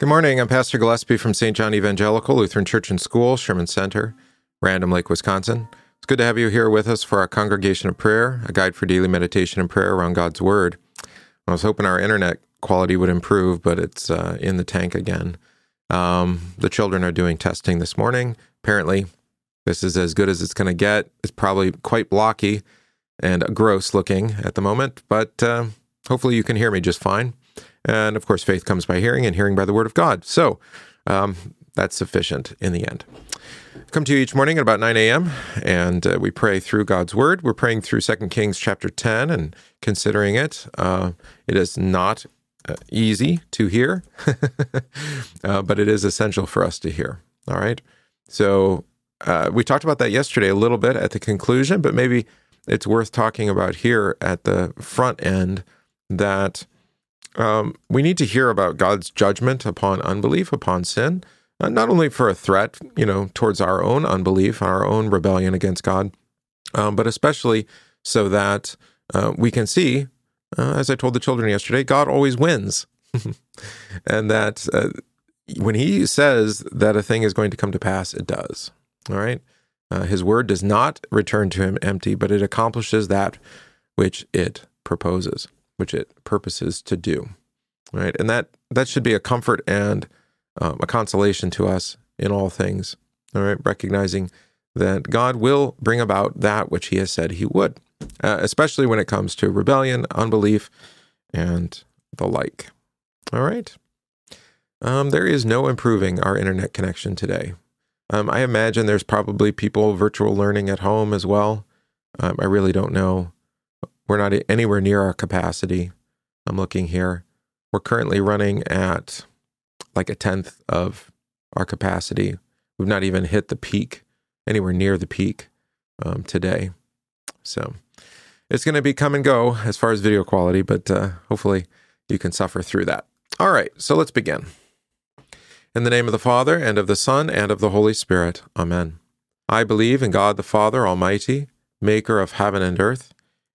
Good morning. I'm Pastor Gillespie from St. John Evangelical Lutheran Church and School, Sherman Center, Random Lake, Wisconsin. It's good to have you here with us for our Congregation of Prayer, a guide for daily meditation and prayer around God's Word. I was hoping our internet quality would improve, but it's in the tank again. The children are doing testing this morning. Apparently, this is as good as it's going to get. It's probably quite blocky and gross looking at the moment, but hopefully you can hear me just fine. And of course, faith comes by hearing and hearing by the word of God. So that's sufficient in the end. Come to you each morning at about 9 a.m. and we pray through God's word. We're praying through 2 Kings chapter 10 and considering it. It is not easy to hear, but it is essential for us to hear. All right. So we talked about that yesterday a little bit at the conclusion, but maybe it's worth talking about here at the front end that we need to hear about God's judgment upon unbelief, upon sin, not only for a threat, towards our own unbelief, our own rebellion against God, but especially so that we can see, as I told the children yesterday, God always wins. And that when he says that a thing is going to come to pass, it does. All right? His word does not return to him empty, but it accomplishes that which it proposes, which it purposes to do, right? And that should be a comfort and a consolation to us in all things, all right? Recognizing that God will bring about that which he has said he would, especially when it comes to rebellion, unbelief, and the like, all right? There is no improving our internet connection today. I imagine there's probably people virtual learning at home as well. I really don't know. We're not anywhere near our capacity. I'm looking here. We're currently running at like a tenth of our capacity. We've not even hit the peak, anywhere near the peak today. So it's going to be come and go as far as video quality, but hopefully you can suffer through that. All right, so let's begin. In the name of the Father, and of the Son, and of the Holy Spirit. Amen. I believe in God the Father Almighty, maker of heaven and earth,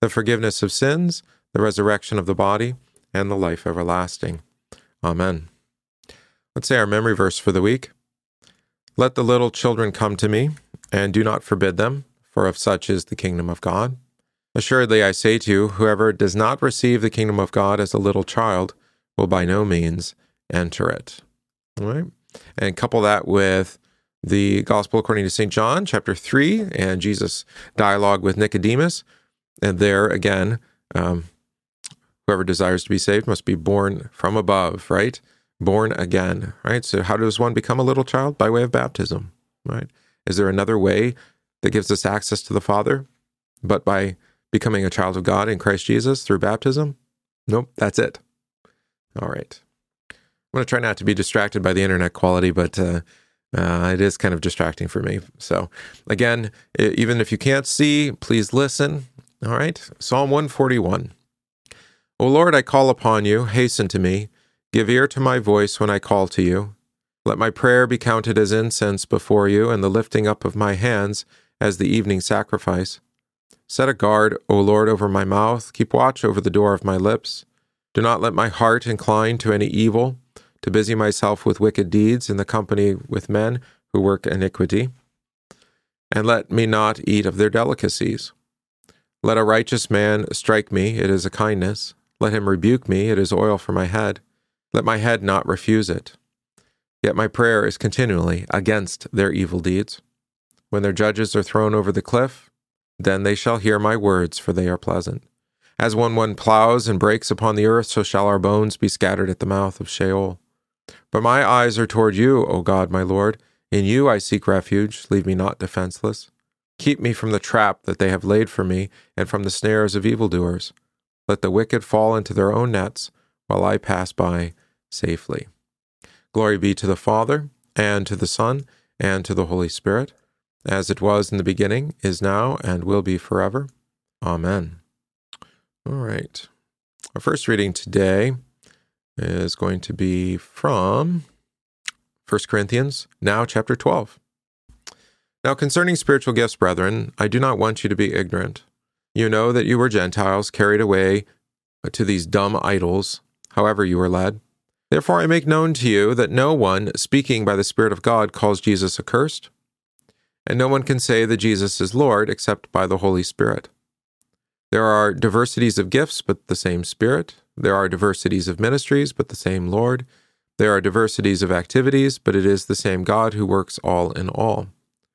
the forgiveness of sins, the resurrection of the body, and the life everlasting. Amen. Let's say our memory verse for the week. Let the little children come to me, and do not forbid them, for of such is the kingdom of God. Assuredly I say to you, whoever does not receive the kingdom of God as a little child will by no means enter it. All right? And couple that with the Gospel according to St. John, chapter 3, and Jesus' dialogue with Nicodemus. And there, again, whoever desires to be saved must be born from above, right? Born again, right? So how does one become a little child? By way of baptism, right? Is there another way that gives us access to the Father, but by becoming a child of God in Christ Jesus through baptism? Nope, that's it. All right. I'm going to try not to be distracted by the internet quality, but it is kind of distracting for me. So again, even if you can't see, please listen. All right, Psalm 141. O Lord, I call upon you, hasten to me. Give ear to my voice when I call to you. Let my prayer be counted as incense before you, and the lifting up of my hands as the evening sacrifice. Set a guard, O Lord, over my mouth. Keep watch over the door of my lips. Do not let my heart incline to any evil, to busy myself with wicked deeds in the company with men who work iniquity. And let me not eat of their delicacies. Let a righteous man strike me, it is a kindness. Let him rebuke me, it is oil for my head. Let my head not refuse it. Yet my prayer is continually against their evil deeds. When their judges are thrown over the cliff, then they shall hear my words, for they are pleasant. As one plows and breaks upon the earth, so shall our bones be scattered at the mouth of Sheol. But my eyes are toward you, O God, my Lord. In you I seek refuge, leave me not defenseless. Keep me from the trap that they have laid for me, and from the snares of evildoers. Let the wicked fall into their own nets, while I pass by safely. Glory be to the Father, and to the Son, and to the Holy Spirit, as it was in the beginning, is now, and will be forever. Amen. All right. Our first reading today is going to be from 1 Corinthians, now chapter 12. Now concerning spiritual gifts, brethren, I do not want you to be ignorant. You know that you were Gentiles, carried away to these dumb idols, however you were led. Therefore I make known to you that no one, speaking by the Spirit of God, calls Jesus accursed, and no one can say that Jesus is Lord except by the Holy Spirit. There are diversities of gifts, but the same Spirit. There are diversities of ministries, but the same Lord. There are diversities of activities, but it is the same God who works all in all.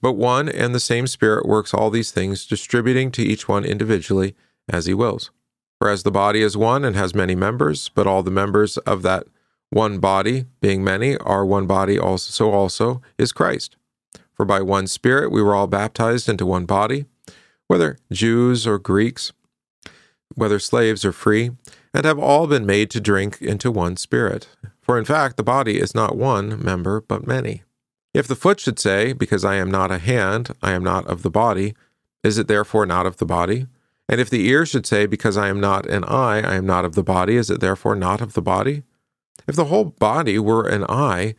But one and the same Spirit works all these things, distributing to each one individually as he wills. For as the body is one and has many members, but all the members of that one body, being many, are one body also, so also is Christ. For by one Spirit we were all baptized into one body, whether Jews or Greeks, whether slaves or free, and have all been made to drink into one Spirit. For in fact, the body is not one member, but many. If the foot should say, because I am not a hand, I am not of the body, is it therefore not of the body? And if the ear should say, because I am not an eye, I am not of the body, is it therefore not of the body? If the whole body were an eye,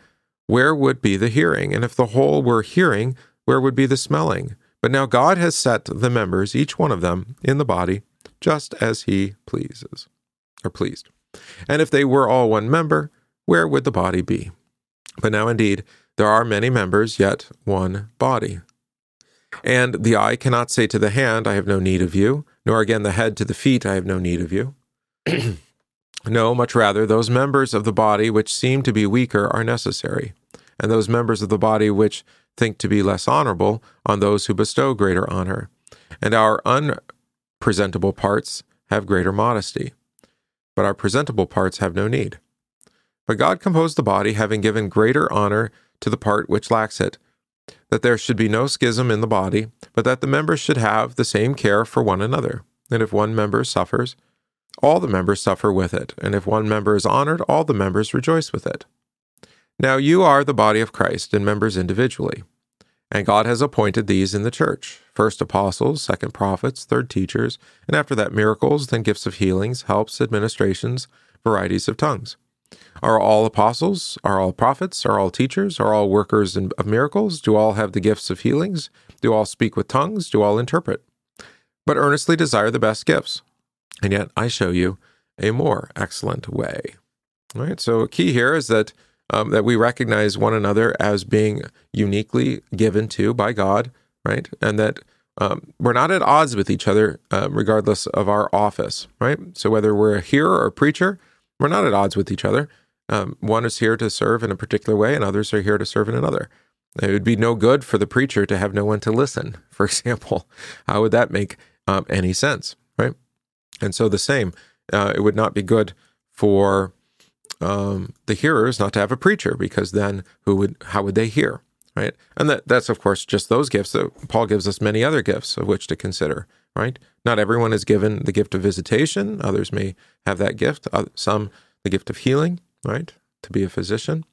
where would be the hearing? And if the whole were hearing, where would be the smelling? But now God has set the members, each one of them, in the body, just as he pleases, or pleased. And if they were all one member, where would the body be? But now indeed, there are many members, yet one body. And the eye cannot say to the hand, I have no need of you, nor again the head to the feet, I have no need of you. No, much rather, those members of the body which seem to be weaker are necessary, and those members of the body which think to be less honorable on those who bestow greater honor, and our unpresentable parts have greater modesty, but our presentable parts have no need. But God composed the body, having given greater honor to the part which lacks it, that there should be no schism in the body, but that the members should have the same care for one another. And if one member suffers, all the members suffer with it. And if one member is honored, all the members rejoice with it. Now you are the body of Christ, and members individually. And God has appointed these in the church, first apostles, second prophets, third teachers, and after that miracles, then gifts of healings, helps, administrations, varieties of tongues. Are all apostles? Are all prophets? Are all teachers? Are all workers of miracles? Do all have the gifts of healings? Do all speak with tongues? Do all interpret? But earnestly desire the best gifts. And yet I show you a more excellent way. All right, so a key here is that we recognize one another as being uniquely given to by God, right? And that we're not at odds with each other regardless of our office, right? So whether we're a hearer or a preacher, we're not at odds with each other. One is here to serve in a particular way, and others are here to serve in another. It would be no good for the preacher to have no one to listen, for example. How would that make any sense, right? And so the same, it would not be good for the hearers not to have a preacher, because then how would they hear, right? And that's, of course, just those gifts. Paul gives us many other gifts of which to consider, right? Not everyone is given the gift of visitation. Others may have that gift. Some, the gift of healing, right? To be a physician.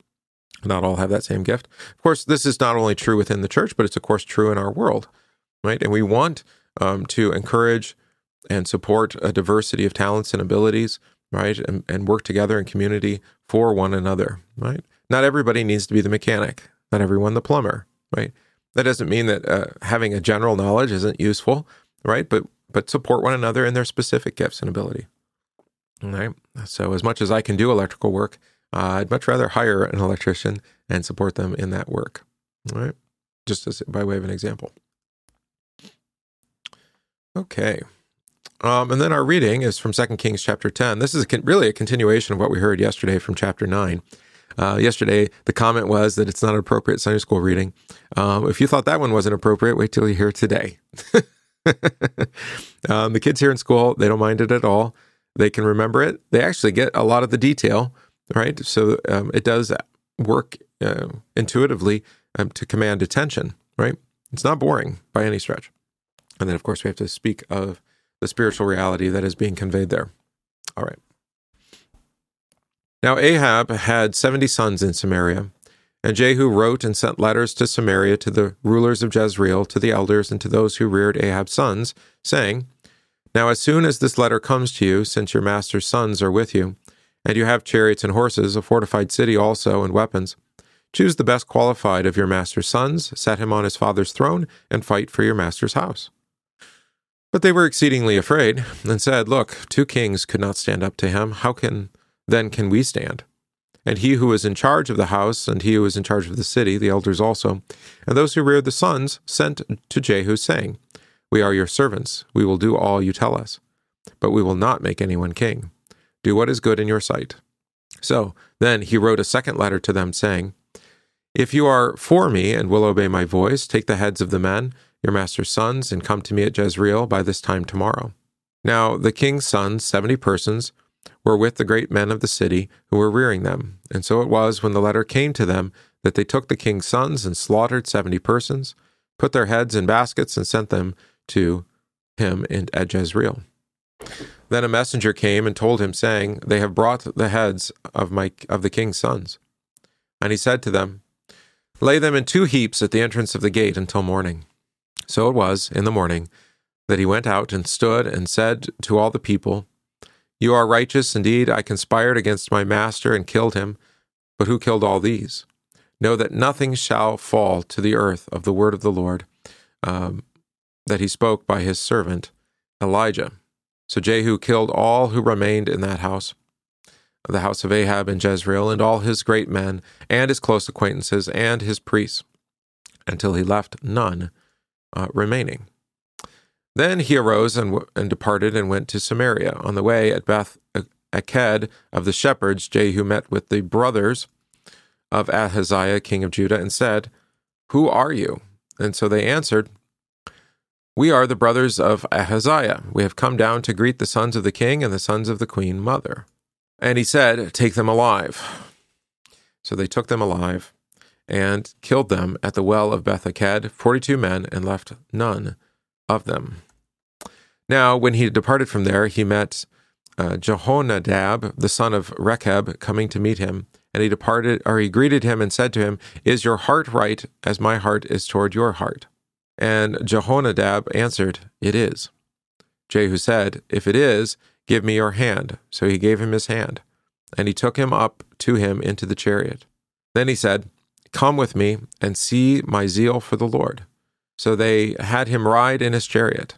Not all have that same gift. Of course, this is not only true within the church, but it's, of course, true in our world, right? And we want to encourage and support a diversity of talents and abilities, right? And work together in community for one another, right? Not everybody needs to be the mechanic. Not everyone the plumber, right? That doesn't mean that having a general knowledge isn't useful, right? But support one another in their specific gifts and ability. All right. So as much as I can do electrical work, I'd much rather hire an electrician and support them in that work. All right. Just as by way of an example. Okay. And then our reading is from 2 Kings chapter 10. This is really a continuation of what we heard yesterday from chapter 9. yesterday, the comment was that it's not an appropriate Sunday school reading. If you thought that one wasn't appropriate, wait till you hear today. The kids here in school, they don't mind it at all. They can remember it. They actually get a lot of the detail, right? So it does work intuitively to command attention, right? It's not boring by any stretch. And then, of course, we have to speak of the spiritual reality that is being conveyed there. All right. Now Ahab had 70 sons in Samaria, and Jehu wrote and sent letters to Samaria, to the rulers of Jezreel, to the elders, and to those who reared Ahab's sons, saying, Now as soon as this letter comes to you, since your master's sons are with you, and you have chariots and horses, a fortified city also, and weapons, choose the best qualified of your master's sons, set him on his father's throne, and fight for your master's house. But they were exceedingly afraid, and said, Look, 2 kings could not stand up to him. Then can we stand? And he who was in charge of the house, and he who was in charge of the city, the elders also, and those who reared the sons, sent to Jehu, saying, We are your servants, we will do all you tell us, but we will not make anyone king. Do what is good in your sight. So then he wrote a second letter to them, saying, If you are for me and will obey my voice, take the heads of the men, your master's sons, and come to me at Jezreel by this time tomorrow. Now the king's sons, 70 persons, were with the great men of the city who were rearing them. And so it was, when the letter came to them, that they took the king's sons and slaughtered 70 persons, put their heads in baskets, and sent them to him at Jezreel. Then a messenger came and told him, saying, They have brought the heads of the king's sons. And he said to them, Lay them in 2 heaps at the entrance of the gate until morning. So it was, in the morning, that he went out and stood and said to all the people, You are righteous indeed. I conspired against my master and killed him. But who killed all these? Know that nothing shall fall to the earth of the word of the Lord that he spoke by his servant Elijah. So Jehu killed all who remained in that house, the house of Ahab in Jezreel, and all his great men, and his close acquaintances, and his priests, until he left none remaining. Then he arose and departed and went to Samaria. On the way, at Beth-Aked of the shepherds, Jehu met with the brothers of Ahaziah, king of Judah, and said, Who are you? And so they answered, We are the brothers of Ahaziah. We have come down to greet the sons of the king and the sons of the queen mother. And he said, Take them alive. So they took them alive and killed them at the well of Beth-Aked, 42 men, and left none of them. Now, when he departed from there, he met Jehonadab, the son of Rechab, coming to meet him. And he greeted him and said to him, Is your heart right as my heart is toward your heart? And Jehonadab answered, It is. Jehu said, If it is, give me your hand. So he gave him his hand, and he took him up to him into the chariot. Then he said, Come with me and see my zeal for the Lord. So they had him ride in his chariot.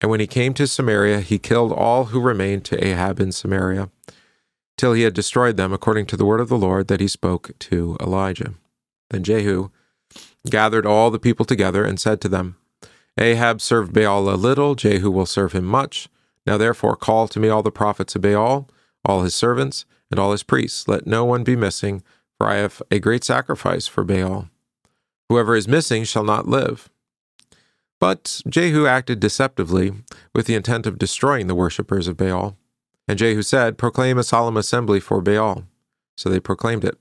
And when he came to Samaria, he killed all who remained to Ahab in Samaria, till he had destroyed them, according to the word of the Lord that he spoke to Elijah. Then Jehu gathered all the people together and said to them, Ahab served Baal a little, Jehu will serve him much. Now therefore call to me all the prophets of Baal, all his servants, and all his priests. Let no one be missing, for I have a great sacrifice for Baal. Whoever is missing shall not live. But Jehu acted deceptively, with the intent of destroying the worshippers of Baal. And Jehu said, Proclaim a solemn assembly for Baal. So they proclaimed it.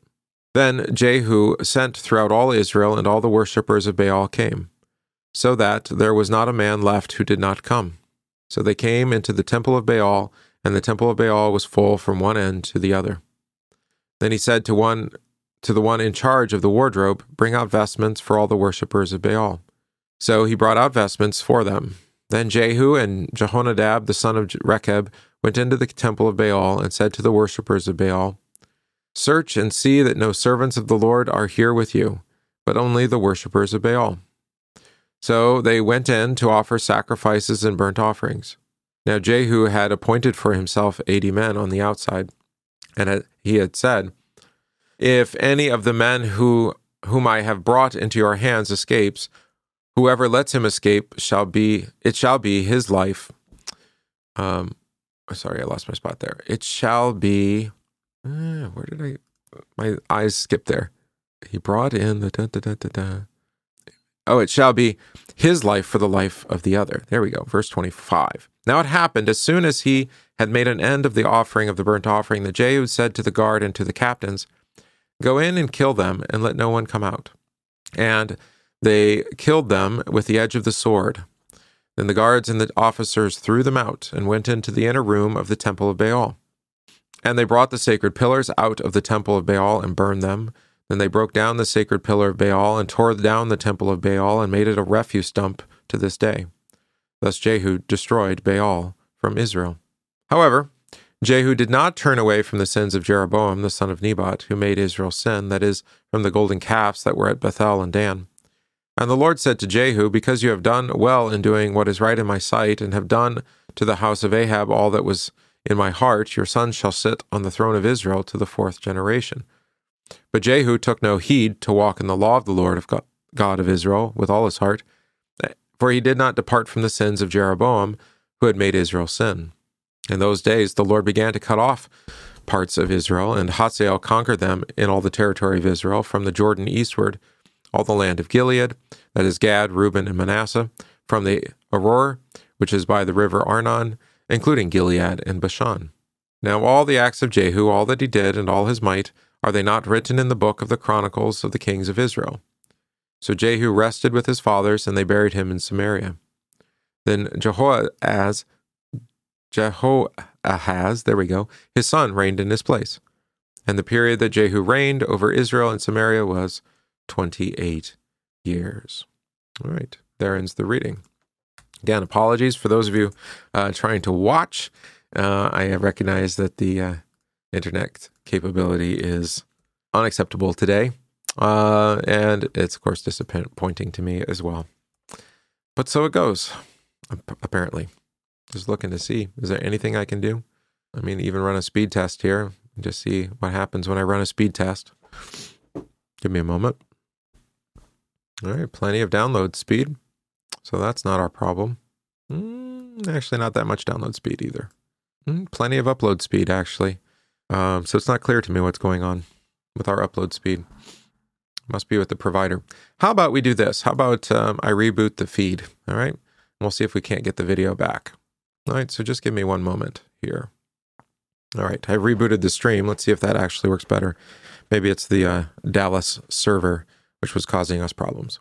Then Jehu sent throughout all Israel, and all the worshippers of Baal came, so that there was not a man left who did not come. So they came into the temple of Baal, and the temple of Baal was full from one end to the other. Then he said to the one in charge of the wardrobe, Bring out vestments for all the worshippers of Baal. So he brought out vestments for them. Then Jehu and Jehonadab, the son of Rechab, went into the temple of Baal and said to the worshippers of Baal, Search and see that no servants of the Lord are here with you, but only the worshippers of Baal. So they went in to offer sacrifices and burnt offerings. Now Jehu had appointed for himself 80 men on the outside, and he had said, If any of the men whom I have brought into your hands escapes, whoever lets him escape shall be his life. Sorry, I lost my spot there. It shall be, where did I, my eyes skipped there. He brought in the da-da-da-da-da. Oh, it shall be his life for the life of the other. There we go, verse 25. Now it happened, as soon as he had made an end of the offering of the burnt offering, that Jehu said to the guard and to the captains, "Go in and kill them, and let no one come out." And they killed them with the edge of the sword. Then the guards and the officers threw them out and went into the inner room of the temple of Baal. And they brought the sacred pillars out of the temple of Baal and burned them. Then they broke down the sacred pillar of Baal and tore down the temple of Baal and made it a refuse dump to this day. Thus Jehu destroyed Baal from Israel. However, Jehu did not turn away from the sins of Jeroboam, the son of Nebat, who made Israel sin, that is, from the golden calves that were at Bethel and Dan. And the Lord said to Jehu, "Because you have done well in doing what is right in my sight, and have done to the house of Ahab all that was in my heart, your son shall sit on the throne of Israel to the fourth generation." But Jehu took no heed to walk in the law of the Lord of God of Israel with all his heart, for he did not depart from the sins of Jeroboam, who had made Israel sin. In those days the Lord began to cut off parts of Israel, and Hazael conquered them in all the territory of Israel, from the Jordan eastward, all the land of Gilead, that is Gad, Reuben, and Manasseh, from the Aror, which is by the river Arnon, including Gilead and Bashan. Now all the acts of Jehu, all that he did, and all his might, are they not written in the book of the Chronicles of the Kings of Israel? So Jehu rested with his fathers, and they buried him in Samaria. Then Jehoahaz, his son reigned in his place. And the period that Jehu reigned over Israel and Samaria was 28 years. All right, there ends the reading. Again, apologies for those of you trying to watch. I recognize that the internet capability is unacceptable today, and it's, of course, disappointing to me as well. But so it goes, apparently. Just looking to see, is there anything I can do? I mean, even run a speed test here, just see what happens when I run a speed test. Give me a moment. All right, plenty of download speed. So that's not our problem. Actually, not that much download speed either. Plenty of upload speed, actually. So it's not clear to me what's going on with our upload speed. Must be with the provider. How about we do this? How about I reboot the feed? All right. And we'll see if we can't get the video back. All right. So just give me one moment here. All right. I've rebooted the stream. Let's see if that actually works better. Maybe it's the Dallas server, which was causing us problems.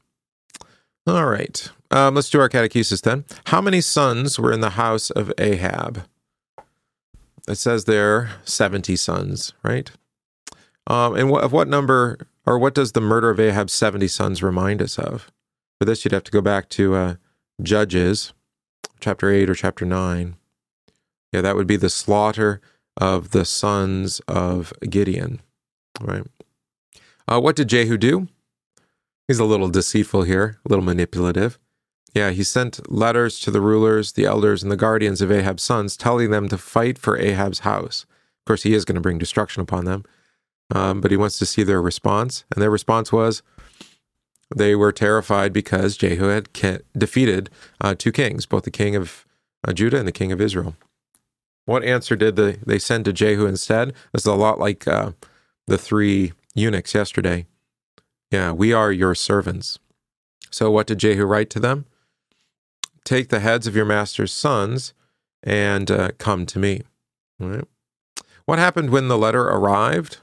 All right. Let's do our catechesis then. How many sons were in the house of Ahab? It says there 70 sons, right? And of what number, or what does the murder of Ahab's 70 sons remind us of? For this, you'd have to go back to Judges, chapter 8 or chapter 9. Yeah, that would be the slaughter of the sons of Gideon, right? What did Jehu do? He's a little deceitful here, a little manipulative. Yeah, he sent letters to the rulers, the elders, and the guardians of Ahab's sons, telling them to fight for Ahab's house. Of course, he is going to bring destruction upon them, but he wants to see their response. And their response was they were terrified because Jehu had defeated two kings, both the king of Judah and the king of Israel. What answer did they send to Jehu instead? This is a lot like the three eunuchs yesterday. Yeah, we are your servants. So what did Jehu write to them? Take the heads of your master's sons and come to me. All right. What happened when the letter arrived?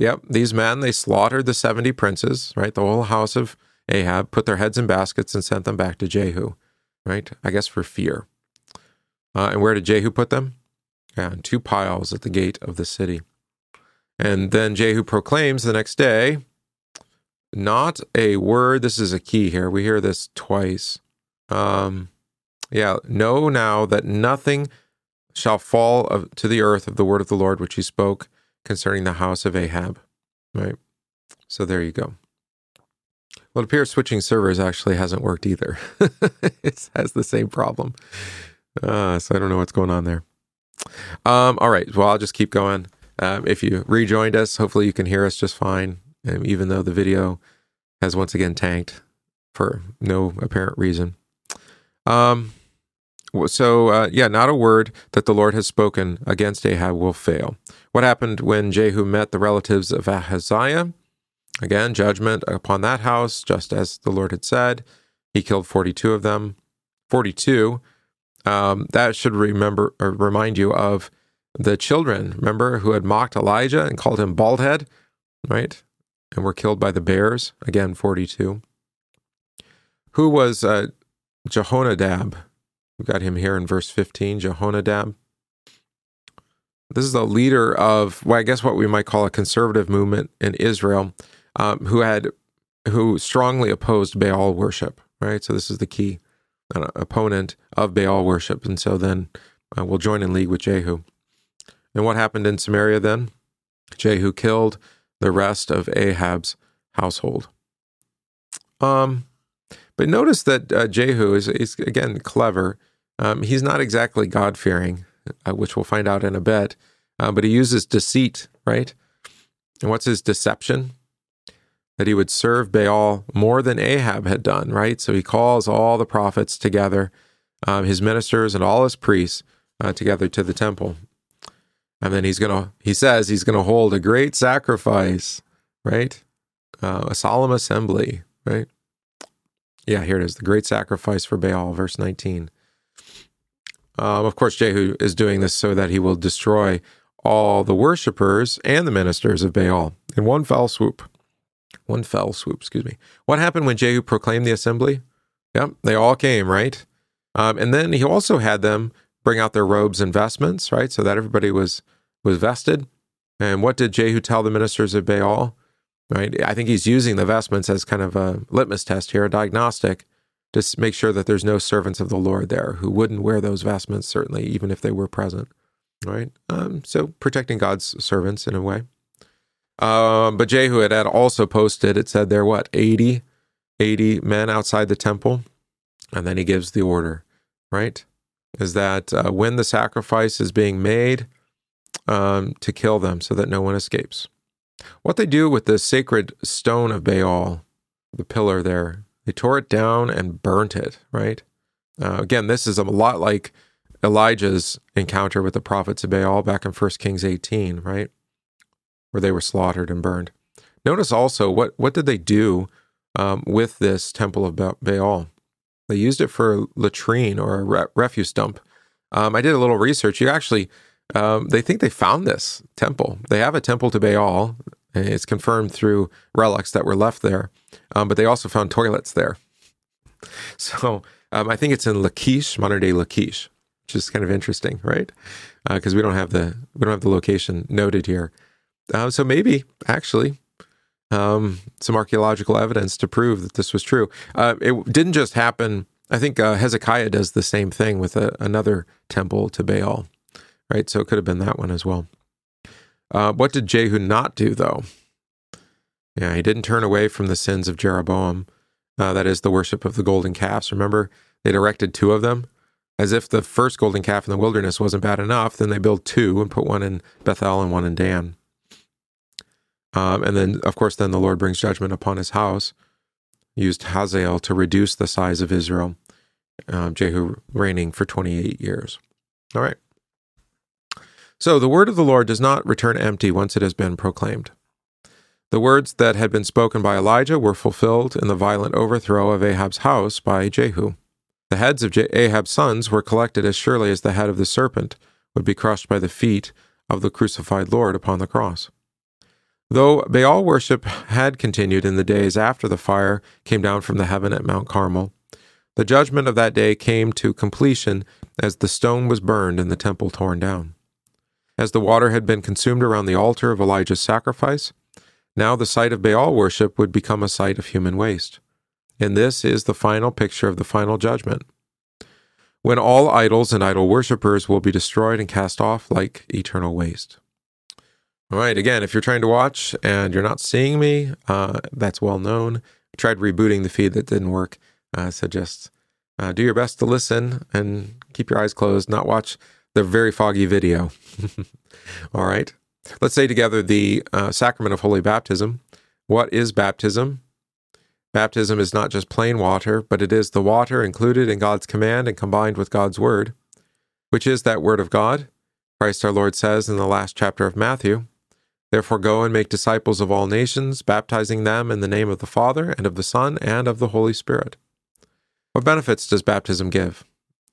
Yep, these men, they slaughtered the 70 princes, right? The whole house of Ahab, put their heads in baskets and sent them back to Jehu, right? I guess for fear. And where did Jehu put them? Yeah, in two piles at the gate of the city. And then Jehu proclaims the next day, not a word. This is a key here. We hear this twice. Know now that nothing shall fall to the earth of the word of the Lord, which he spoke concerning the house of Ahab. Right? So there you go. Well, it appears switching servers actually hasn't worked either. It has the same problem. So I don't know what's going on there. All right. Well, I'll just keep going. If you rejoined us, hopefully you can hear us just fine. Even though the video has once again tanked for no apparent reason. So, not a word that the Lord has spoken against Ahab will fail. What happened when Jehu met the relatives of Ahaziah? Again, judgment upon that house, just as the Lord had said. He killed 42 of them. 42. That should remind you of the children, remember, who had mocked Elijah and called him baldhead, right? And were killed by the bears. Again, 42. Who was Jehonadab? We've got him here in verse 15, Jehonadab. This is the leader of, well, I guess what we might call a conservative movement in Israel, who strongly opposed Baal worship, right? So this is the key opponent of Baal worship. And so then we'll join in league with Jehu. And what happened in Samaria then? Jehu killed the rest of Ahab's household. But notice that Jehu is, again, clever. He's not exactly God-fearing, which we'll find out in a bit, but he uses deceit, right? And what's his deception? That he would serve Baal more than Ahab had done, right? So he calls all the prophets together, his ministers and all his priests together to the temple. And then he says he's going to hold a great sacrifice, right? A solemn assembly, right? Yeah, here it is, the great sacrifice for Baal, verse 19. Of course, Jehu is doing this so that he will destroy all the worshipers and the ministers of Baal in one fell swoop. What happened when Jehu proclaimed the assembly? Yep, they all came, right? And then he also had them bring out their robes and vestments, right? So that everybody was vested. And what did Jehu tell the ministers of Baal? Right? I think he's using the vestments as kind of a litmus test here, a diagnostic, to make sure that there's no servants of the Lord there who wouldn't wear those vestments, certainly, even if they were present, right? So protecting God's servants in a way. But Jehu had also posted, it said there, 80 men outside the temple, and then he gives the order, right? Is that when the sacrifice is being made, to kill them so that no one escapes. What they do with the sacred stone of Baal, the pillar there, they tore it down and burnt it, right? Again, this is a lot like Elijah's encounter with the prophets of Baal back in 1 Kings 18, right? Where they were slaughtered and burned. Notice also, what did they do with this temple of Baal? They used it for a latrine or a refuse dump. I did a little research. They think they found this temple. They have a temple to Baal. And it's confirmed through relics that were left there. But they also found toilets there. So I think it's in Lachish, modern-day Lachish, which is kind of interesting, right? Because we don't have the location noted here. So maybe, actually, some archaeological evidence to prove that this was true. It didn't just happen. I think Hezekiah does the same thing with another temple to Baal, right? So it could have been that one as well. What did Jehu not do, though? Yeah, he didn't turn away from the sins of Jeroboam, that is, the worship of the golden calves. Remember, they'd erected two of them. As if the first golden calf in the wilderness wasn't bad enough, then they built two and put one in Bethel and one in Dan. And then, of course, the Lord brings judgment upon his house, used Hazael to reduce the size of Israel, Jehu reigning for 28 years. All right. So the word of the Lord does not return empty once it has been proclaimed. The words that had been spoken by Elijah were fulfilled in the violent overthrow of Ahab's house by Jehu. The heads of Ahab's sons were collected as surely as the head of the serpent would be crushed by the feet of the crucified Lord upon the cross. Though Baal worship had continued in the days after the fire came down from the heaven at Mount Carmel, the judgment of that day came to completion as the stone was burned and the temple torn down. As the water had been consumed around the altar of Elijah's sacrifice, now the site of Baal worship would become a site of human waste. And this is the final picture of the final judgment, when all idols and idol worshippers will be destroyed and cast off like eternal waste. All right, again, if you're trying to watch and you're not seeing me, that's well known. I tried rebooting the feed, that didn't work. So just do your best to listen and keep your eyes closed, not watch the very foggy video. All right, let's say together the sacrament of holy baptism. What is baptism? Baptism is not just plain water, but it is the water included in God's command and combined with God's word, which is that word of God. Christ our Lord says in the last chapter of Matthew, "Therefore go and make disciples of all nations, baptizing them in the name of the Father, and of the Son, and of the Holy Spirit." What benefits does baptism give?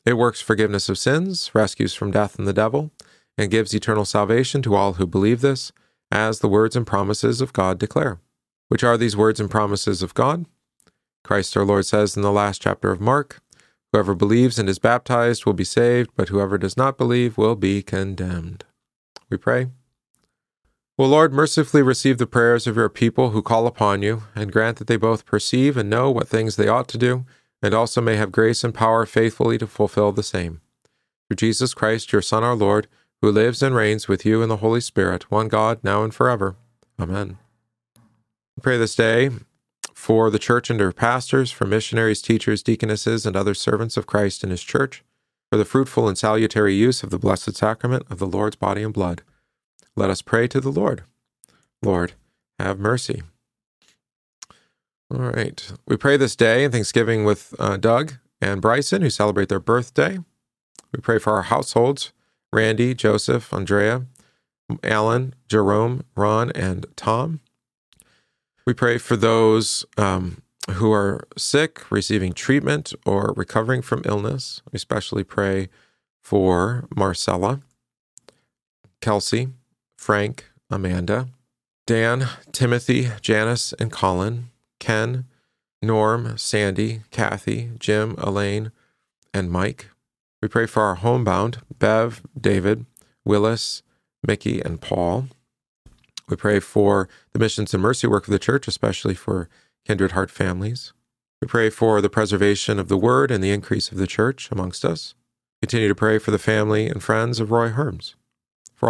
It works forgiveness of sins, rescues from death and the devil, and gives eternal salvation to all who believe this, as the words and promises of God declare. Which are these words and promises of God? Christ our Lord says in the last chapter of Mark, "Whoever believes and is baptized will be saved, but whoever does not believe will be condemned." We pray. O Lord, mercifully receive the prayers of your people who call upon you, and grant that they both perceive and know what things they ought to do, and also may have grace and power faithfully to fulfill the same. Through Jesus Christ, your Son, our Lord, who lives and reigns with you in the Holy Spirit, one God, now and forever. Amen. We pray this day for the church and her pastors, for missionaries, teachers, deaconesses, and other servants of Christ in his church, for the fruitful and salutary use of the blessed sacrament of the Lord's body and blood. Let us pray to the Lord. Lord, have mercy. All right. We pray this day in Thanksgiving with Doug and Bryson, who celebrate their birthday. We pray for our households, Randy, Joseph, Andrea, Alan, Jerome, Ron, and Tom. We pray for those who are sick, receiving treatment, or recovering from illness. We especially pray for Marcella, Kelsey, Frank, Amanda, Dan, Timothy, Janice, and Colin, Ken, Norm, Sandy, Kathy, Jim, Elaine, and Mike. We pray for our homebound, Bev, David, Willis, Mickey, and Paul. We pray for the missions and mercy work of the church, especially for kindred heart families. We pray for the preservation of the word and the increase of the church amongst us. Continue to pray for the family and friends of Roy Herms. For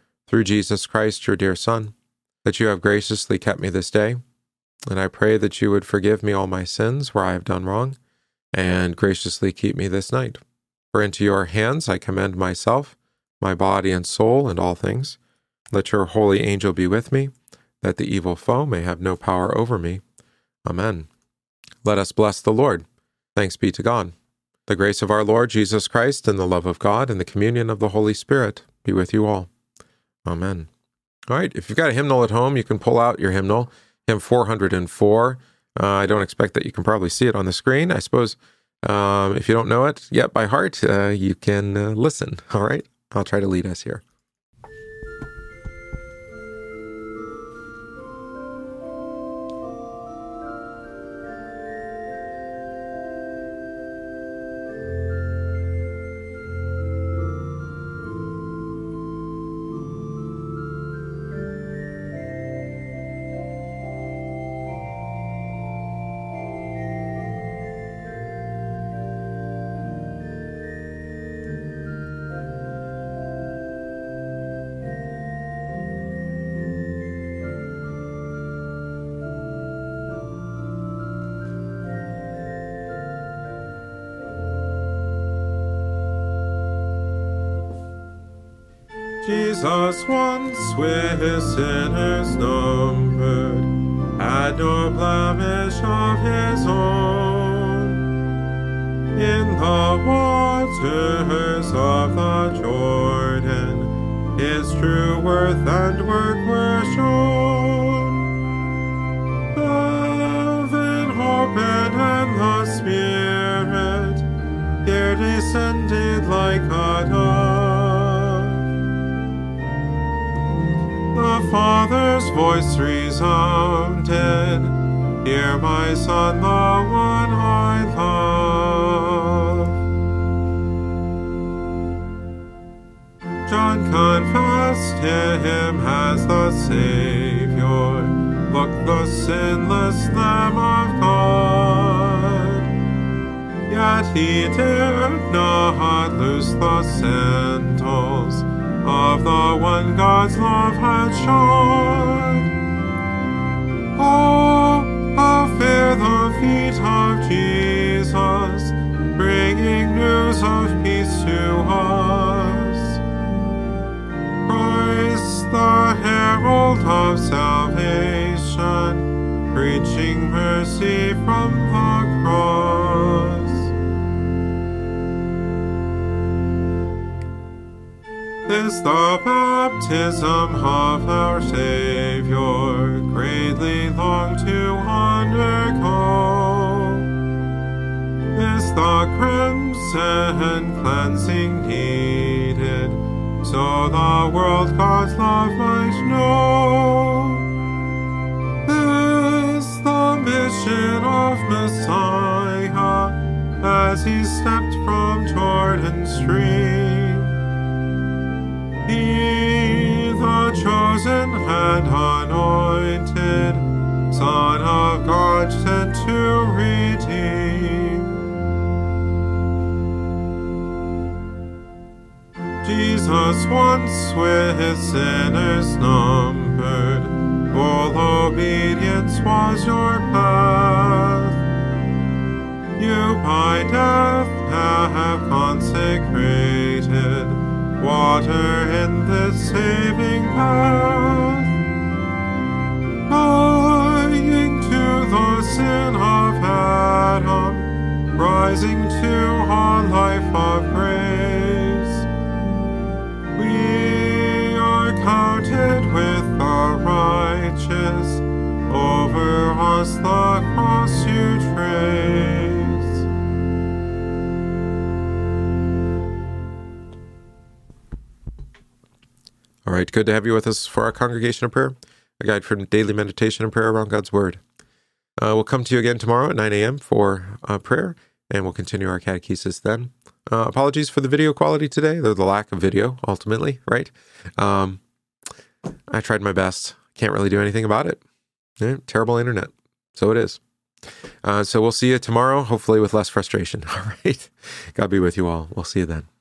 through Jesus Christ, your dear Son, that you have graciously kept me this day. And I pray that you would forgive me all my sins where I have done wrong, and graciously keep me this night. For into your hands I commend myself, my body and soul, and all things. Let your holy angel be with me, that the evil foe may have no power over me. Amen. Let us bless the Lord. Thanks be to God. The grace of our Lord Jesus Christ, and the love of God, and the communion of the Holy Spirit be with you all. Amen. All right, if you've got a hymnal at home, you can pull out your hymnal, hymn 404. I don't expect that you can probably see it on the screen. I suppose if you don't know it yet by heart, you can listen. All right, I'll try to lead us here. Jesus once with his sinners numbered, had no blemish of his own. In the waters of the Jordan, his true worth and work were shown. Love in hope and in the Spirit, here descended like a dove. The Father's voice resounded, "Hear my Son, the one I love." John confessed him as the Savior. "Look, the sinless Lamb of God." yet he dared not loose the sandals of the one God's love had shod. Oh, how fair the feet of Jesus, bringing news of peace to us. Christ, the herald of salvation, preaching mercy from the cross. Is the baptism of our Savior greatly long to undergo? Is the crimson cleansing needed so the world God's love might know? Is the mission of Messiah as he stepped from Jordan's stream? He, the chosen and anointed Son of God, sent to redeem. Jesus, once with his sinners numbered, full obedience was your path. You by death have consecrated water in this saving path, dying to the sin of Adam, rising to a life of grace. We are counted with the righteous, over us the cross you trace. All right, good to have you with us for our Congregation of Prayer, a guide for daily meditation and prayer around God's Word. We'll come to you again tomorrow at 9 a.m. for prayer, and we'll continue our catechesis then. Apologies for the video quality today, though the lack of video, ultimately, right? I tried my best. Can't really do anything about it. Yeah, terrible internet. So it is. So we'll see you tomorrow, hopefully with less frustration. All right. God be with you all. We'll see you then.